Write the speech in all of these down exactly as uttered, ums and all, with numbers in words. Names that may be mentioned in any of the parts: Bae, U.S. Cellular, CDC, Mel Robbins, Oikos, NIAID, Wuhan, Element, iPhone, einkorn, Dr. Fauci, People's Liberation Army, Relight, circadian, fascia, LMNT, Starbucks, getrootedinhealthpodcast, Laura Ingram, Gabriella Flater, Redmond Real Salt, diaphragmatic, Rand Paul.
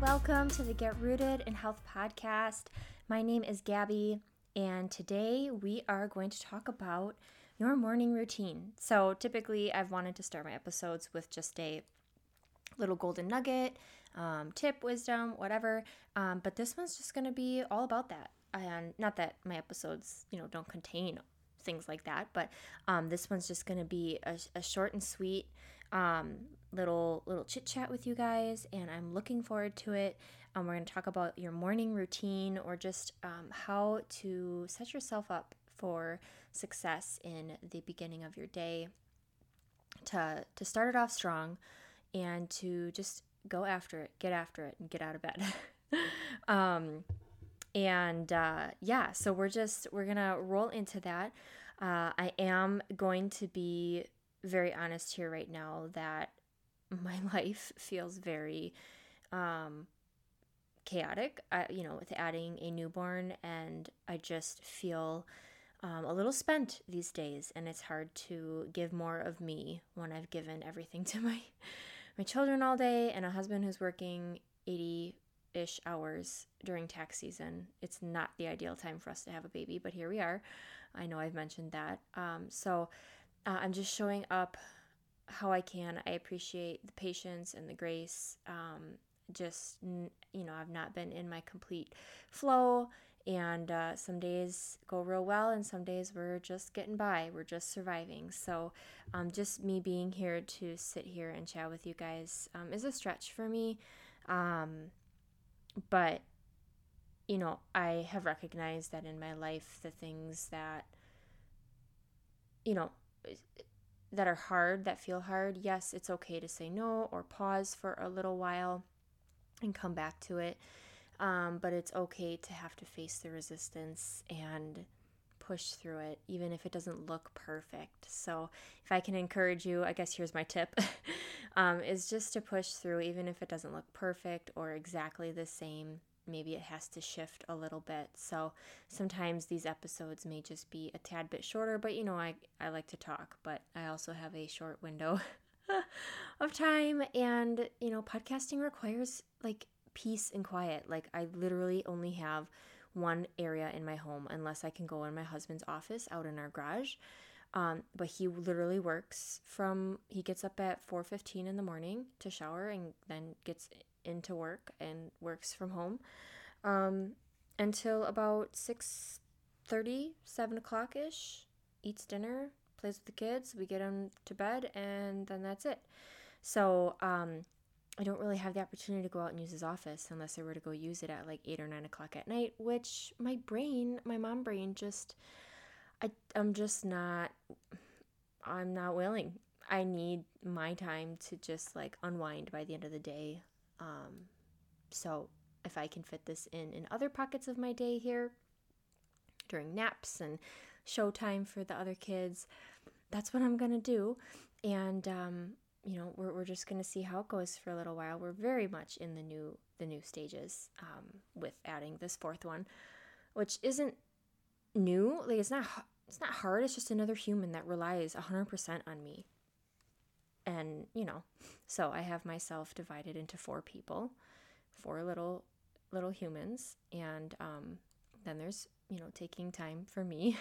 Welcome to the Get Rooted in Health podcast. My name is Gabby, and today we are going to talk about your morning routine. So typically I've wanted to start my episodes with just a little golden nugget, um, tip, wisdom, whatever, um, but this one's just going to be all about that. And not that my episodes, you know, don't contain things like that, but um, this one's just going to be a, a short and sweet um little little chit chat with you guys, and I'm looking forward to it. Um, we're going to talk about your morning routine, or just um, how to set yourself up for success in the beginning of your day, to to start it off strong, and to just go after it, get after it, and get out of bed. um, and uh, yeah, so we're just we're gonna roll into that. Uh, I am going to be very honest here right now that my life feels very um, chaotic, I, you know, with adding a newborn, and I just feel um, a little spent these days, and it's hard to give more of me when I've given everything to my my children all day and a husband who's working eighty-ish hours during tax season. It's not the ideal time for us to have a baby, but here we are. I know I've mentioned that. Um, so uh, I'm just showing up how I can. I appreciate the patience and the grace. Um, just, you know, I've not been in my complete flow, and uh, some days go real well, and some days we're just getting by. We're just surviving. So um, just me being here to sit here and chat with you guys um, is a stretch for me. Um, but, you know, I have recognized that in my life, the things that, you know, that are hard, that feel hard, yes, it's okay to say no or pause for a little while and come back to it. Um, but it's okay to have to face the resistance and push through it, even if it doesn't look perfect. So if I can encourage you, I guess here's my tip, um, is just to push through, even if it doesn't look perfect or exactly the same. Maybe it has to shift a little bit. So sometimes these episodes may just be a tad bit shorter, but you know, I, I like to talk, but I also have a short window of time, and, you know, podcasting requires like peace and quiet. Like I literally only have one area in my home, unless I can go in my husband's office out in our garage. Um, but he literally works from, he gets up at four fifteen in the morning to shower, and then gets into work and works from home um, until about six thirty, seven o'clock-ish, eats dinner, plays with the kids, we get them to bed, and then that's it. So um, I don't really have the opportunity to go out and use his office unless I were to go use it at like eight or nine o'clock at night, which my brain, my mom brain just, I, I'm just not, I'm not willing. I need my time to just like unwind by the end of the day. Um, so if I can fit this in, in other pockets of my day here during naps and showtime for the other kids, that's what I'm going to do. And, um, you know, we're, we're just going to see how it goes for a little while. We're very much in the new, the new stages, um, with adding this fourth one, which isn't new. Like it's not, it's not hard. It's just another human that relies a hundred percent on me. And, you know, so I have myself divided into four people, four little, little humans. And um, then there's, you know, taking time for me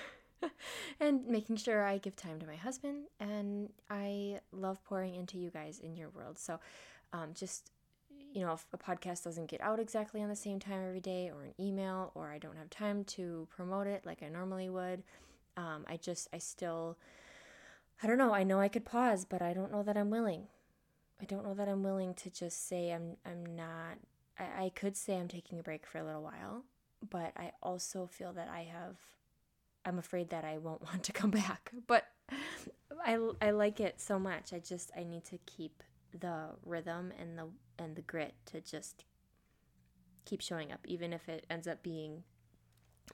and making sure I give time to my husband. And I love pouring into you guys in your world. So um, just, you know, if a podcast doesn't get out exactly on the same time every day, or an email, or I don't have time to promote it like I normally would, um, I just, I still, I don't know, I know I could pause, but I don't know that I'm willing. I don't know that I'm willing to just say I'm, I'm not, I, I could say I'm taking a break for a little while, but I also feel that I have, I'm afraid that I won't want to come back, but I, I like it so much. I just, I need to keep the rhythm and the and the grit to just keep showing up, even if it ends up being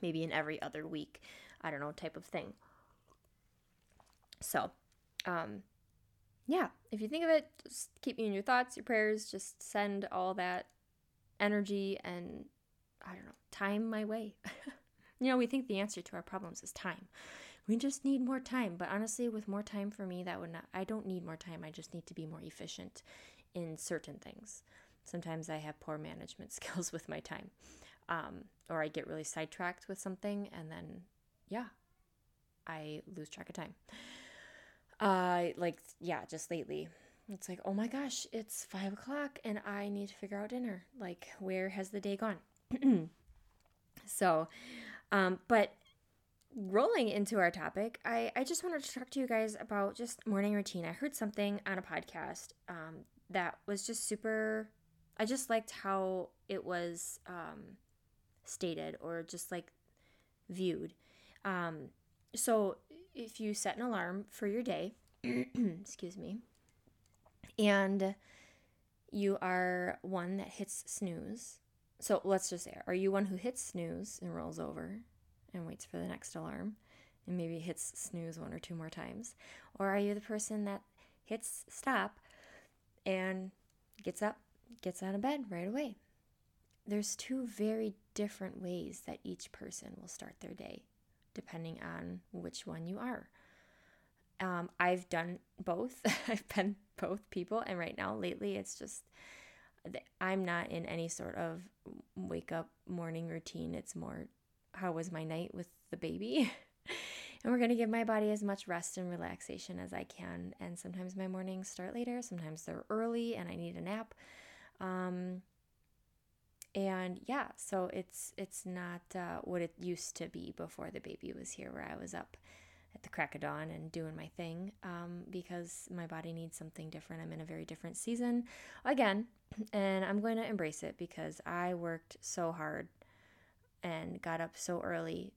maybe an every other week, I don't know, type of thing. So, um, yeah, if you think of it, just keep me in your thoughts, your prayers, just send all that energy and, I don't know, time my way. You know, we think the answer to our problems is time. We just need more time. But honestly, with more time for me, that would not, I don't need more time. I just need to be more efficient in certain things. Sometimes I have poor management skills with my time. Um, or I get really sidetracked with something and then, yeah, I lose track of time. Uh, like, yeah, just lately. It's like, oh my gosh, it's five o'clock and I need to figure out dinner. Like, where has the day gone? So, um, but rolling into our topic, I, I just wanted to talk to you guys about just morning routine. I heard something on a podcast um, that was just super, I just liked how it was um, stated or just like viewed. Um, so if you set an alarm for your day, excuse me, and you are one that hits snooze. So let's just say, are you one who hits snooze and rolls over and waits for the next alarm and maybe hits snooze one or two more times? Or are you the person that hits stop and gets up, gets out of bed right away? There's two very different ways that each person will start their day, depending on which one you are. Um, I've done both. I've been both people. And right now, lately, it's just... I'm not in any sort of wake up morning routine. It's more, how was my night with the baby? And we're going to give my body as much rest and relaxation as I can. And sometimes my mornings start later. Sometimes they're early and I need a nap. Um, and yeah, so it's, it's not uh, what it used to be before the baby was here, where I was up at the crack of dawn and doing my thing, um, because my body needs something different. I'm in a very different season again, and I'm going to embrace it because I worked so hard and got up so early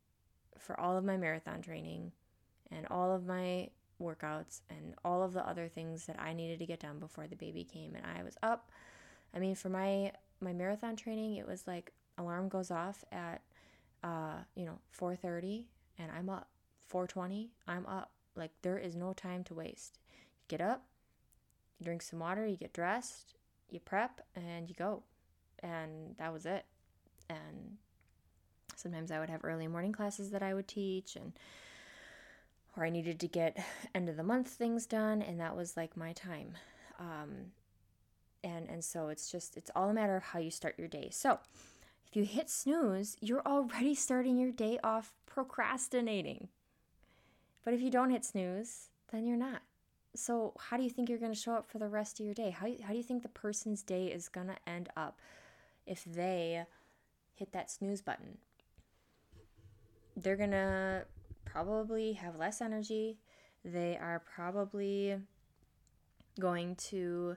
for all of my marathon training and all of my workouts and all of the other things that I needed to get done before the baby came. And I was up. I mean, for my, my marathon training, it was like alarm goes off at, uh, you know, four thirty and I'm up. four twenty, I'm up. Like, there is no time to waste. You get up, you drink some water, you get dressed, you prep, and you go. And that was it. And sometimes I would have early morning classes that I would teach, and or I needed to get end of the month things done, and that was like my time. Um, and and so it's just, it's all a matter of how you start your day. So if you hit snooze, you're already starting your day off procrastinating. But if you don't hit snooze, then you're not. So how do you think you're going to show up for the rest of your day? How, how do you think the person's day is going to end up if they hit that snooze button? They're going to probably have less energy. They are probably going to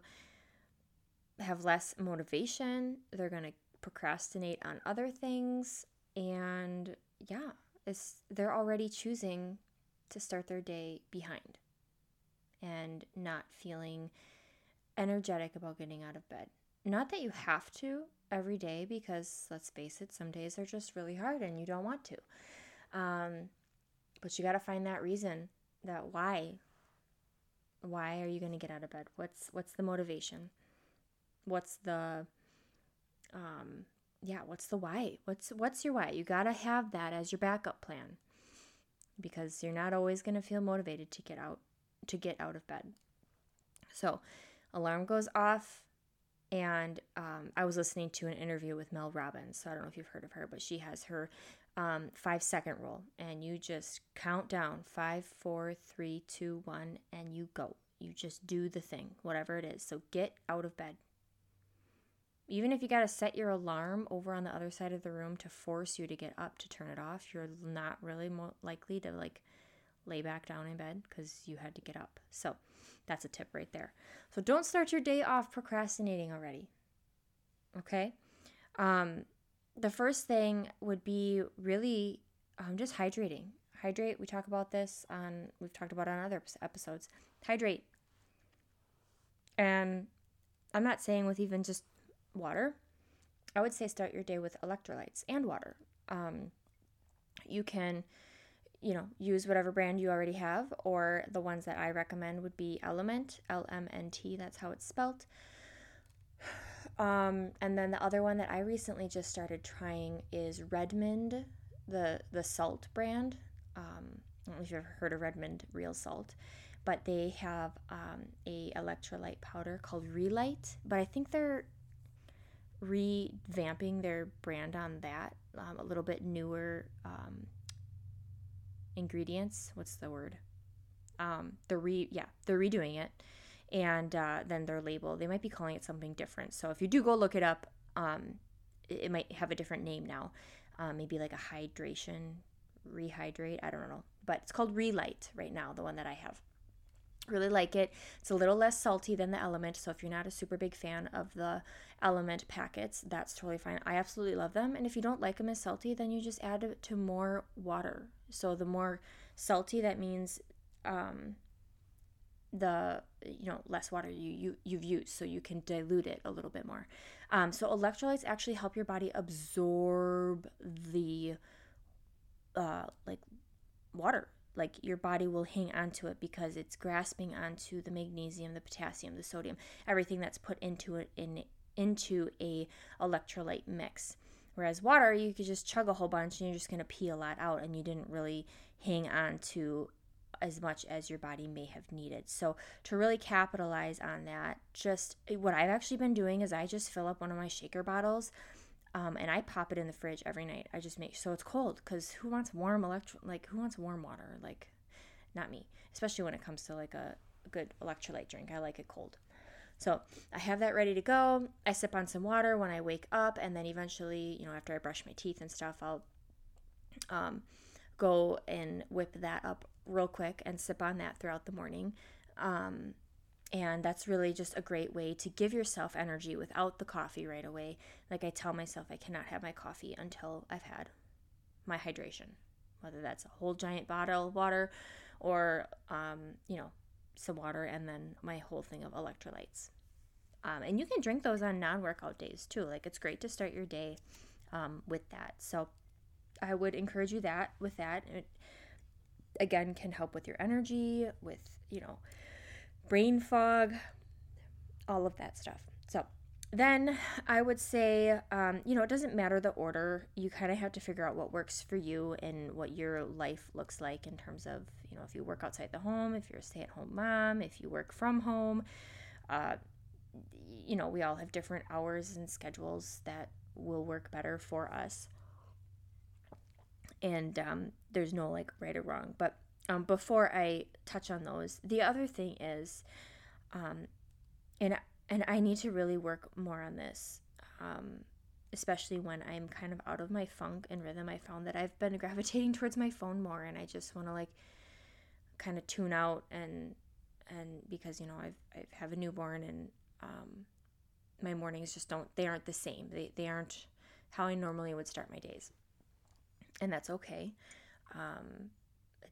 have less motivation. They're going to procrastinate on other things. And yeah, it's, they're already choosing to start their day behind and not feeling energetic about getting out of bed. Not that you have to every day, because let's face it, some days are just really hard and you don't want to. Um, but you got to find that reason, that why. Why are you going to get out of bed? What's what's the motivation? What's the, um, yeah, what's the why? What's what's your why? You got to have that as your backup plan, because you're not always going to feel motivated to get out to get out of bed. So alarm goes off, and um, I was listening to an interview with Mel Robbins, so I don't know if you've heard of her, but she has her um, five-second rule, and you just count down, five, four, three, two, one, and you go. You just do the thing, whatever it is. So get out of bed. Even if you got to set your alarm over on the other side of the room to force you to get up to turn it off, you're not really more likely to like lay back down in bed because you had to get up. So that's a tip right there. So don't start your day off procrastinating already. Okay? Um, the first thing would be really um, just hydrating. Hydrate. We talk about this on, we've talked about it on other episodes. Hydrate. And I'm not saying with even just water. I would say start your day with electrolytes and water. Um, you can, you know, use whatever brand you already have, or the ones that I recommend would be Element, L M N T, that's how it's spelled. Um, and then the other one that I recently just started trying is Redmond, the, the salt brand. Um, I don't know if you've ever heard of Redmond Real Salt, but they have um, a electrolyte powder called Relight, but I think they're revamping their brand on that, um, a little bit newer um, ingredients. What's the word? Um, they're re yeah they're redoing it, and uh, then their label, they might be calling it something different. So if you do go look it up, um, it, it might have a different name now, uh, maybe like a hydration, rehydrate. I don't know, but it's called Relight right now. The one that I have. Really like it. It's a little less salty than the Element, so if you're not a super big fan of the Element packets, that's totally fine. I absolutely love them, and if you don't like them as salty, then you just add it to more water. So the more salty, that means um, the you know less water you, you you've used, so you can dilute it a little bit more. Um, so electrolytes actually help your body absorb the uh, like water. Like your body will hang onto it because it's grasping onto the magnesium, the potassium, the sodium, everything that's put into it in into a electrolyte mix. Whereas water, you could just chug a whole bunch and you're just going to pee a lot out, and you didn't really hang on to as much as your body may have needed. So to really capitalize on that, just what I've actually been doing is I just fill up one of my shaker bottles. Um, and I pop it in the fridge every night. I just make so it's cold, because who wants warm electro like who wants warm water? Like, not me, especially when it comes to like a, a good electrolyte drink. I like it cold. So I have that ready to go. I sip on some water when I wake up, and then eventually, you know, after I brush my teeth and stuff, I'll um, go and whip that up real quick and sip on that throughout the morning. Um, And that's really just a great way to give yourself energy without the coffee right away. Like I tell myself, I cannot have my coffee until I've had my hydration, whether that's a whole giant bottle of water or, um, you know, some water and then my whole thing of electrolytes. Um, and you can drink those on non-workout days too. Like it's great to start your day um, with that. So I would encourage you that with that. It, again, can help with your energy, with, you know, brain fog, all of that stuff. So then I would say, um, you know, it doesn't matter the order. You kind of have to figure out what works for you and what your life looks like in terms of, you know, if you work outside the home, if you're a stay-at-home mom, if you work from home, uh, you know, we all have different hours and schedules that will work better for us. And um, there's no like right or wrong, but Um, before I touch on those, the other thing is, um, and and I need to really work more on this, um, especially when I'm kind of out of my funk and rhythm. I found that I've been gravitating towards my phone more, and I just want to like kind of tune out and and because you know I've I have a newborn, and um, my mornings just don't they aren't the same. They they aren't how I normally would start my days, and that's okay. Um,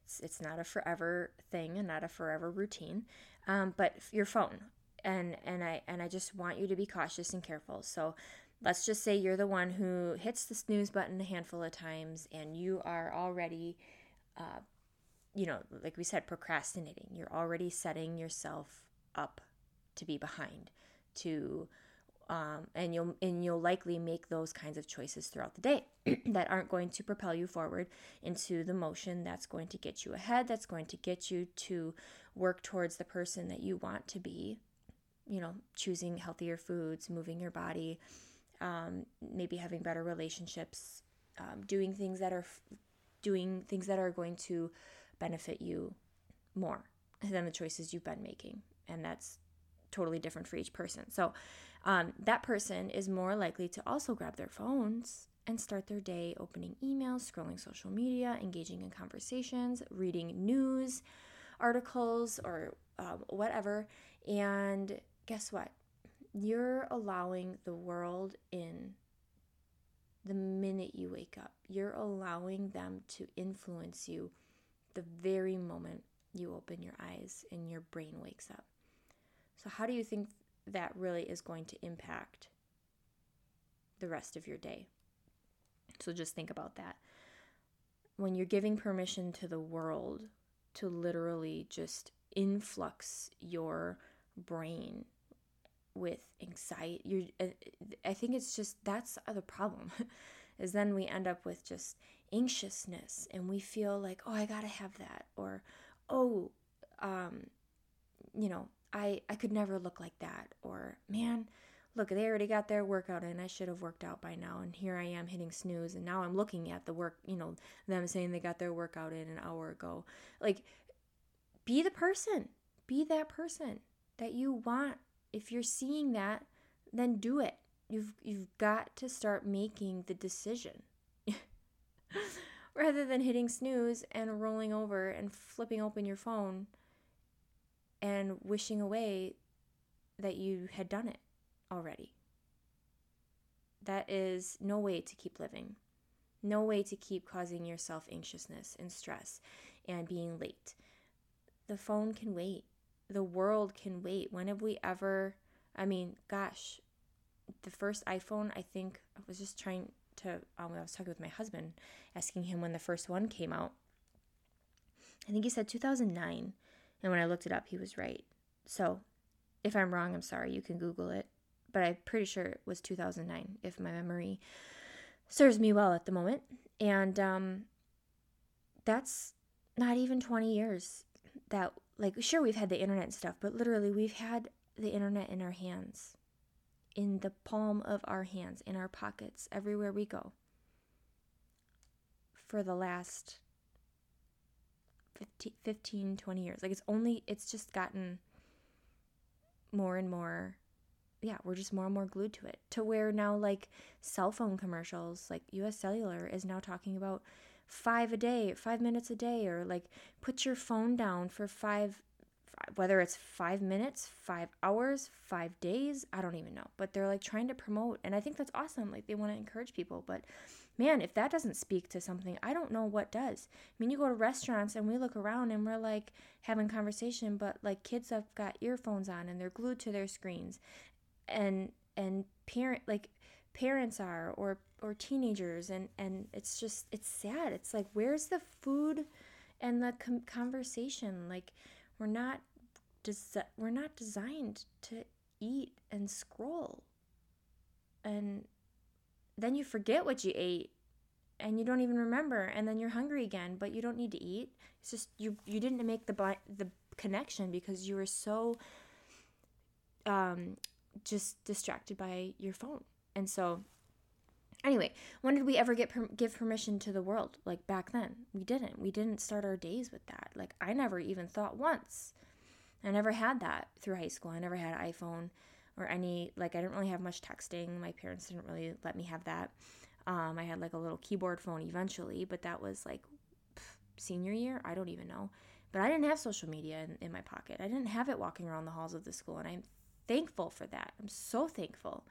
It's, it's not a forever thing and not a forever routine, um, but your phone. And, and I and I just want you to be cautious and careful. So let's just say you're the one who hits the snooze button a handful of times, and you are already, uh, you know, like we said, procrastinating. You're already setting yourself up to be behind, to um, and you'll and you'll likely make those kinds of choices throughout the day that aren't going to propel you forward into the motion that's going to get you ahead, that's going to get you to work towards the person that you want to be, you know, choosing healthier foods, moving your body, um, maybe having better relationships, um, doing things that are doing things that are going to benefit you more than the choices you've been making. And that's totally different for each person. So um, that person is more likely to also grab their phones and start their day opening emails, scrolling social media, engaging in conversations, reading news articles or um, whatever. And guess what? You're allowing the world in the minute you wake up. You're allowing them to influence you the very moment you open your eyes and your brain wakes up. So how do you think that really is going to impact the rest of your day? So just think about that. When you're giving permission to the world to literally just influx your brain with anxiety, you're, I think it's just, that's the problem, is then we end up with just anxiousness, and we feel like, oh, I gotta have that, or, oh, um, you know, I, I could never look like that, or, man, look, they already got their workout in, I should have worked out by now, and here I am hitting snooze, and now I'm looking at the work, you know, them saying they got their workout in an hour ago. Like, be the person, be that person that you want. If you're seeing that, then do it. You've you've got to start making the decision rather than hitting snooze and rolling over and flipping open your phone and wishing away that you had done it already. That is no way to keep living. No way to keep causing yourself anxiousness and stress and being late. The phone can wait. The world can wait. When have we ever, I mean, gosh, the first iPhone, I think, I was just trying to, um, I was talking with my husband, asking him when the first one came out. I think he said two thousand nine, and when I looked it up, he was right. So, if I'm wrong, I'm sorry, you can Google it, but I'm pretty sure it was two thousand nine, if my memory serves me well at the moment, and um, that's not even twenty years that, like, sure, we've had the internet and stuff, but literally we've had the internet in our hands, in the palm of our hands, in our pockets, everywhere we go for the last fifteen, twenty years. Like, it's only, it's just gotten more and more, yeah, we're just more and more glued to it, to where now, like, cell phone commercials, like U S Cellular is now talking about five a day, five minutes a day, or like put your phone down for five, whether it's five minutes, five hours, five days, I don't even know. But they're like trying to promote, and I think that's awesome. Like, they want to encourage people, but man, if that doesn't speak to something, I don't know what does. I mean, you go to restaurants and we look around and we're like having conversation, but like kids have got earphones on and they're glued to their screens, and and parent like parents are, or or teenagers, and, and it's just, it's sad. It's like, where's the food and the com- conversation? Like, we're not, des- we're not designed to eat and scroll. And then you forget what you ate and you don't even remember. And then you're hungry again, but you don't need to eat. It's just, you, you didn't make the, bi- the connection because you were so, um, just distracted by your phone. And so, anyway, when did we ever get per- give permission to the world? Like, back then, we didn't. We didn't start our days with that. Like, I never even thought once. I never had that through high school. I never had an iPhone or any, like, I didn't really have much texting. My parents didn't really let me have that. Um, I had, like, a little keyboard phone eventually, but that was, like, pff, senior year? I don't even know. But I didn't have social media in, in my pocket. I didn't have it walking around the halls of the school, and I'm thankful for that. I'm so thankful.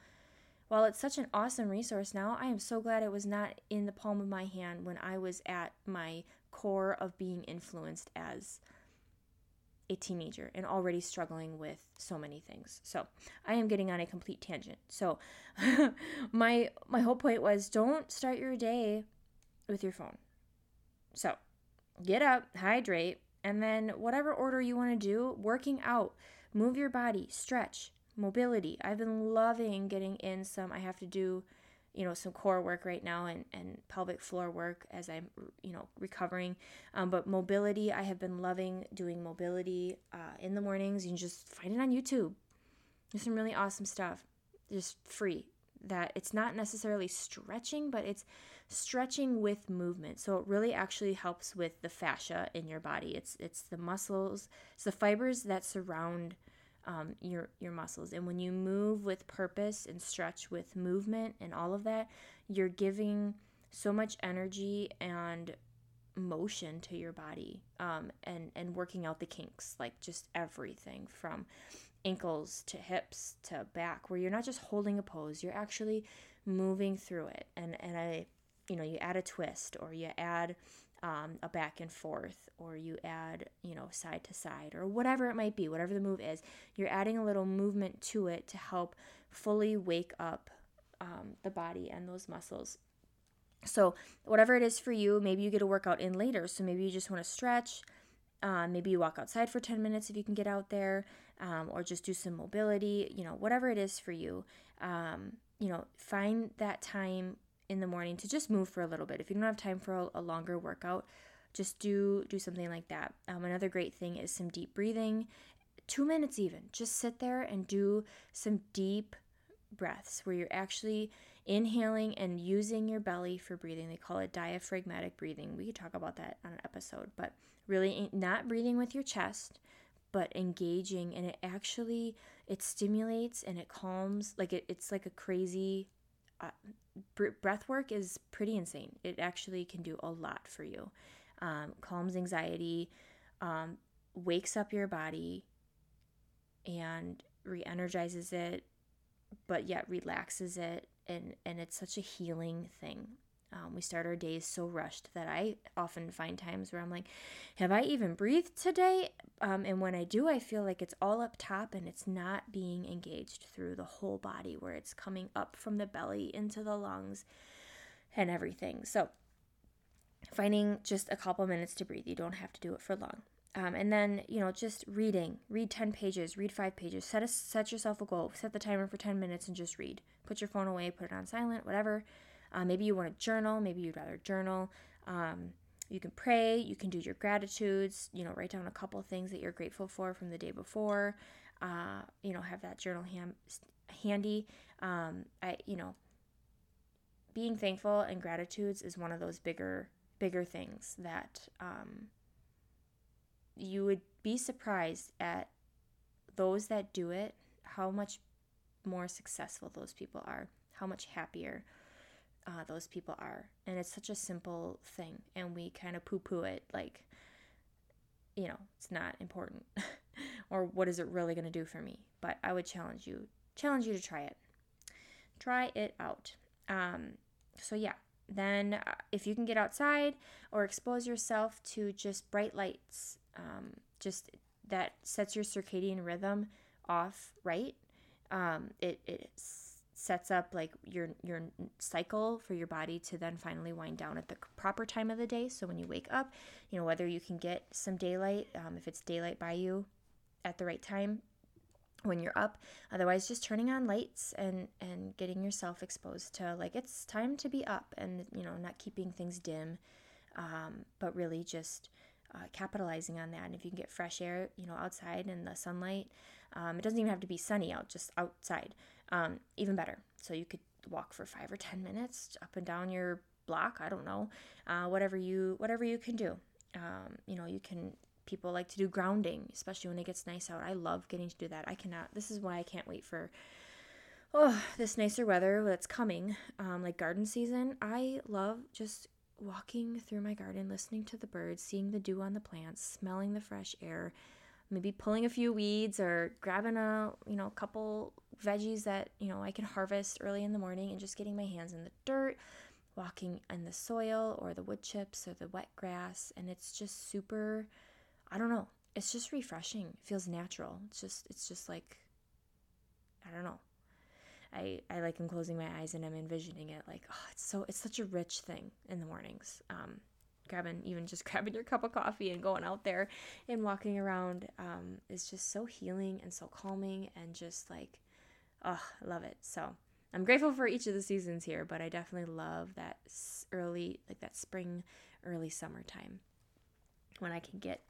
While it's such an awesome resource now, I am so glad it was not in the palm of my hand when I was at my core of being influenced as a teenager and already struggling with so many things. So I am getting on a complete tangent. So my my whole point was, don't start your day with your phone. So get up, hydrate, and then whatever order you want to do, working out, move your body, stretch. Mobility. I've been loving getting in some, I have to do, you know, some core work right now and, and pelvic floor work as I'm, you know, recovering. Um, but mobility, I have been loving doing mobility uh, in the mornings. You can just find it on YouTube. There's some really awesome stuff, just free. That it's not necessarily stretching, but it's stretching with movement. So it really actually helps with the fascia in your body. It's, it's the muscles, it's the fibers that surround um, your your muscles. And when you move with purpose and stretch with movement and all of that, you're giving so much energy and motion to your body, um, and, and working out the kinks, like just everything from ankles to hips to back, where you're not just holding a pose, you're actually moving through it. And, and I, you know, you add a twist, or you add um, a back and forth, or you add, you know, side to side, or whatever it might be, whatever the move is, you're adding a little movement to it to help fully wake up um, the body and those muscles. So whatever it is for you, maybe you get a workout in later. So maybe you just want to stretch. Uh, maybe you walk outside for ten minutes if you can get out there, um, or just do some mobility, you know, whatever it is for you. Um, you know, find that time in the morning to just move for a little bit. If you don't have time for a, a longer workout, just do do something like that. Um, another great thing is some deep breathing. Two minutes even. Just sit there and do some deep breaths where you're actually inhaling and using your belly for breathing. They call it diaphragmatic breathing. We could talk about that on an episode, but really not breathing with your chest, but engaging. And it actually, it stimulates and it calms. Like it, it's like a crazy, uh, breath work is pretty insane. It actually can do a lot for you. Um, calms anxiety, um, wakes up your body and re-energizes it, but yet relaxes it. And, and it's such a healing thing. Um, we start our days so rushed that I often find times where I'm like, have I even breathed today? Um, and when I do, I feel like it's all up top and it's not being engaged through the whole body, where it's coming up from the belly into the lungs and everything. So finding just a couple minutes to breathe. You don't have to do it for long. Um, and then, you know, just reading, read ten pages, read five pages, set a, set yourself a goal, set the timer for ten minutes and just read. Put your phone away, put it on silent, whatever. Uh, maybe you want to journal, maybe you'd rather journal. Um, you can pray, you can do your gratitudes, you know, write down a couple things that you're grateful for from the day before. Uh, you know, have that journal ham- handy. Um, I, you know, being thankful and gratitudes is one of those bigger, bigger things that, um, you would be surprised at those that do it, how much more successful those people are, how much happier uh, those people are. And it's such a simple thing, and we kind of poo-poo it like, you know, it's not important or what is it really going to do for me? But I would challenge you, challenge you to try it. Try it out. Um, so yeah. Then uh, if you can get outside or expose yourself to just bright lights, um, just that sets your circadian rhythm off, right? Um, it, it sets up like your, your cycle for your body to then finally wind down at the proper time of the day. So when you wake up, you know, whether you can get some daylight, um, if it's daylight by you at the right time when you're up, otherwise just turning on lights and, and getting yourself exposed to like, it's time to be up, and, you know, not keeping things dim, um, but really just uh, capitalizing on that. And if you can get fresh air, you know, outside in the sunlight, um, it doesn't even have to be sunny out, just outside, um, even better. So you could walk for five or ten minutes up and down your block. I don't know, uh, whatever you, whatever you can do. Um, you know, you can, people like to do grounding, especially when it gets nice out. I love getting to do that. I cannot, this is why I can't wait for, oh, this nicer weather that's coming, um, like garden season. I love just walking through my garden, listening to the birds, seeing the dew on the plants, smelling the fresh air, maybe pulling a few weeds or grabbing a, you know, couple veggies that, you know, I can harvest early in the morning, and just getting my hands in the dirt, walking in the soil or the wood chips or the wet grass. And it's just super, I don't know. It's just refreshing. It feels natural. It's just, it's just like, I don't know. I, I like, I'm closing my eyes and I'm envisioning it like, oh, it's so, it's such a rich thing in the mornings. Um, grabbing, even just grabbing your cup of coffee and going out there and walking around, um, is just so healing and so calming and just like, oh, I love it. So I'm grateful for each of the seasons here, but I definitely love that early, like that spring, early summertime when I can get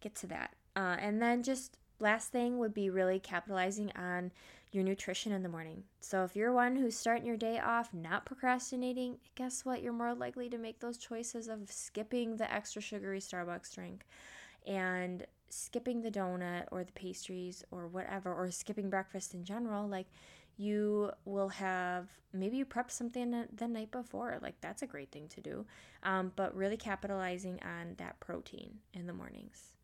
get to that. Uh, and then just last thing would be really capitalizing on your nutrition in the morning. So if you're one who's starting your day off not procrastinating, guess what? You're more likely to make those choices of skipping the extra sugary Starbucks drink and skipping the donut or the pastries or whatever, or skipping breakfast in general, like you will have, maybe you prep something the night before, like that's a great thing to do, um, but really capitalizing on that protein in the mornings.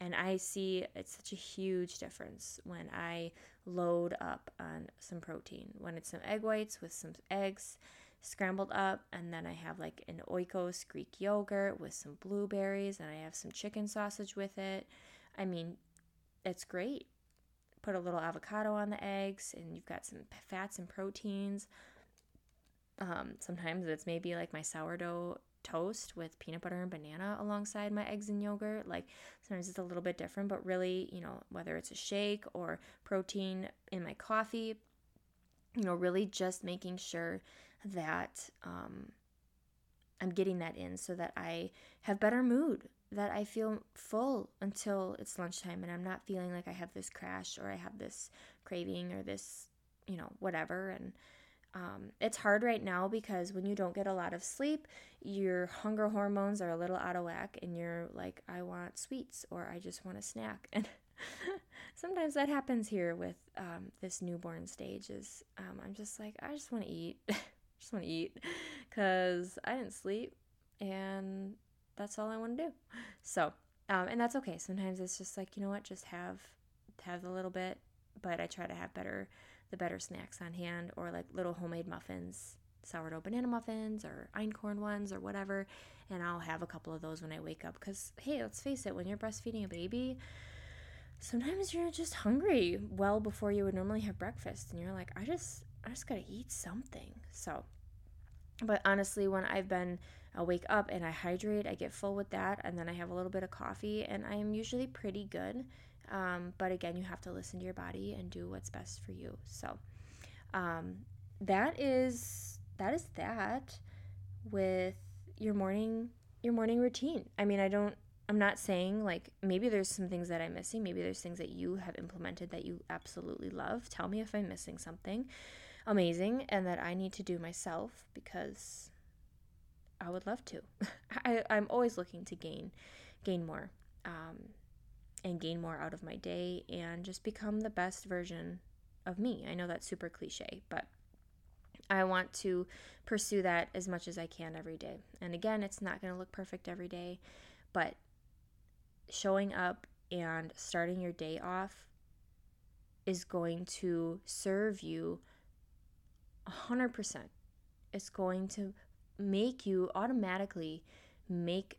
And I see it's such a huge difference when I load up on some protein, when it's some egg whites with some eggs scrambled up, and then I have like an Oikos Greek yogurt with some blueberries, and I have some chicken sausage with it. I mean, it's great. Put a little avocado on the eggs, and you've got some fats and proteins. Um, sometimes it's maybe like my sourdough toast with peanut butter and banana alongside my eggs and yogurt. Like sometimes it's a little bit different, but really, you know, whether it's a shake or protein in my coffee, you know, really just making sure that um, I'm getting that in so that I have better mood, that I feel full until it's lunchtime and I'm not feeling like I have this crash or I have this craving or this, you know, whatever. And Um, it's hard right now because when you don't get a lot of sleep, your hunger hormones are a little out of whack and you're like, I want sweets or I just want a snack. And sometimes that happens here with um, this newborn stage is um, I'm just like, I just want to eat. I just want to eat because I didn't sleep and that's all I want to do. So, um, and that's okay. Sometimes it's just like, you know what, just have, have a little bit. But I try to have better, the better snacks on hand, or like little homemade muffins, sourdough banana muffins or einkorn ones or whatever. And I'll have a couple of those when I wake up because, hey, let's face it, when you're breastfeeding a baby, sometimes you're just hungry well before you would normally have breakfast. And you're like, I just, I just got to eat something. So, but honestly, when I've been, I wake up and I hydrate, I get full with that. And then I have a little bit of coffee and I'm usually pretty good. Um, but again, you have to listen to your body and do what's best for you. So um, that is that is that with your morning your morning routine. I mean, I don't. I'm not saying like maybe there's some things that I'm missing. Maybe there's things that you have implemented that you absolutely love. Tell me if I'm missing something amazing and that I need to do myself because I would love to. I, I'm always looking to gain gain more. Um, and gain more out of my day and just become the best version of me. I know that's super cliche, but I want to pursue that as much as I can every day. And again, it's not going to look perfect every day, but showing up and starting your day off is going to serve you one hundred percent. It's going to make you automatically make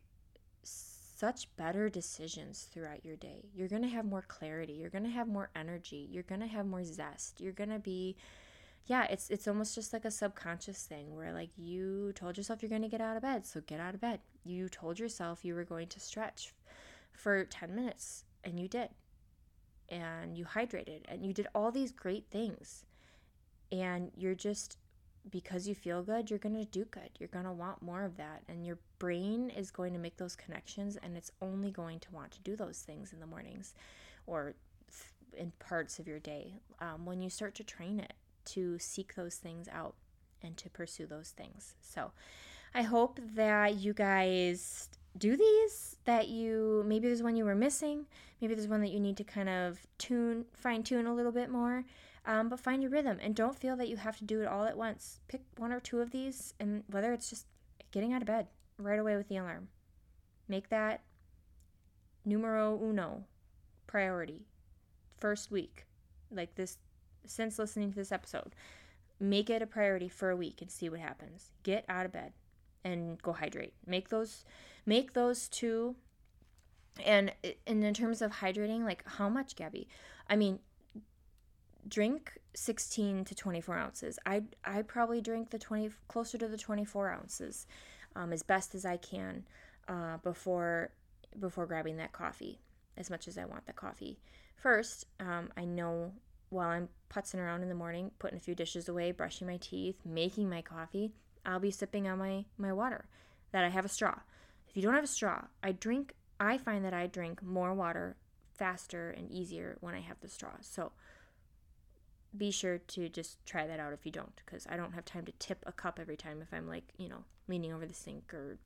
such better decisions throughout your day. You're going to have more clarity. You're going to have more energy. You're going to have more zest. You're going to be, yeah, it's it's almost just like a subconscious thing where like you told yourself you're going to get out of bed, so get out of bed. You told yourself you were going to stretch for ten minutes, and you did. And you hydrated, and you did all these great things. And you're just, because you feel good, you're going to do good. You're going to want more of that. And your brain is going to make those connections, and it's only going to want to do those things in the mornings or in parts of your day um, when you start to train it to seek those things out and to pursue those things. So I hope that you guys do these, that you, maybe there's one you were missing, maybe there's one that you need to kind of tune, fine tune a little bit more, um, but find your rhythm and don't feel that you have to do it all at once. Pick one or two of these, and whether it's just getting out of bed right away with the alarm, make that numero uno priority first week, like this, since listening to this episode, make it a priority for a week and see what happens. Get out of bed and go hydrate. Make those, make those two. And, and in terms of hydrating, like how much, Gabby? I mean, drink sixteen to twenty-four ounces. I, I probably drink the twenty, closer to the twenty-four ounces, um, as best as I can, uh, before, before grabbing that coffee, as much as I want the coffee first. Um, I know while I'm putzing around in the morning, putting a few dishes away, brushing my teeth, making my coffee, I'll be sipping on my, my water, that I have a straw. If you don't have a straw, I drink, I find that I drink more water faster and easier when I have the straw. So be sure to just try that out if you don't, because I don't have time to tip a cup every time if I'm like, you know, leaning over the sink or,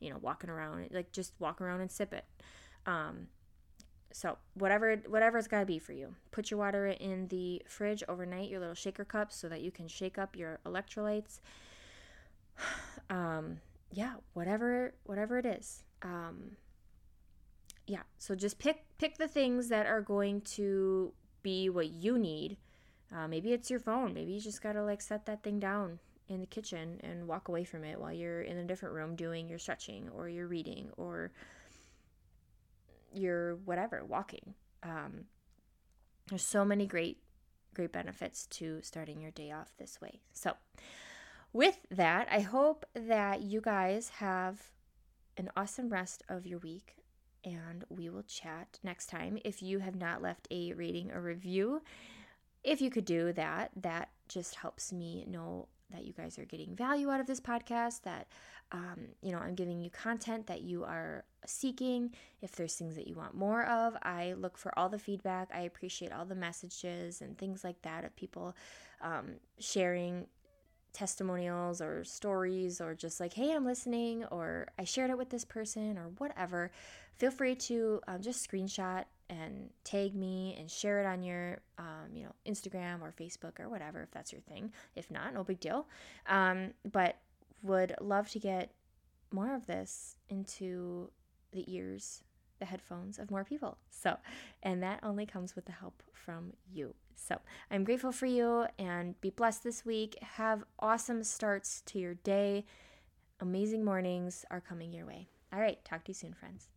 you know, walking around, like just walk around and sip it. Um, So whatever whatever it's got to be for you. Put your water in the fridge overnight, your little shaker cups, so that you can shake up your electrolytes. Um, yeah, whatever whatever it is. Um, yeah, so just pick pick the things that are going to be what you need. Uh, maybe it's your phone. Maybe you just got to like set that thing down in the kitchen and walk away from it while you're in a different room doing your stretching or your reading or your whatever, walking. Um, there's so many great, great benefits to starting your day off this way. So with that, I hope that you guys have an awesome rest of your week, and we will chat next time. If you have not left a rating or review, if you could do that, that just helps me know that you guys are getting value out of this podcast, that, um, you know, I'm giving you content that you are seeking. If there's things that you want more of, I look for all the feedback. I appreciate all the messages and things like that of people um, sharing testimonials or stories, or just like, hey, I'm listening, or I shared it with this person, or whatever. Feel free to um, just screenshot and tag me and share it on your, um, you know, Instagram or Facebook or whatever, if that's your thing. If not, no big deal. Um, but would love to get more of this into the ears, the headphones of more people. So, and that only comes with the help from you. So I'm grateful for you, and be blessed this week. Have awesome starts to your day. Amazing mornings are coming your way. All right. Talk to you soon, friends.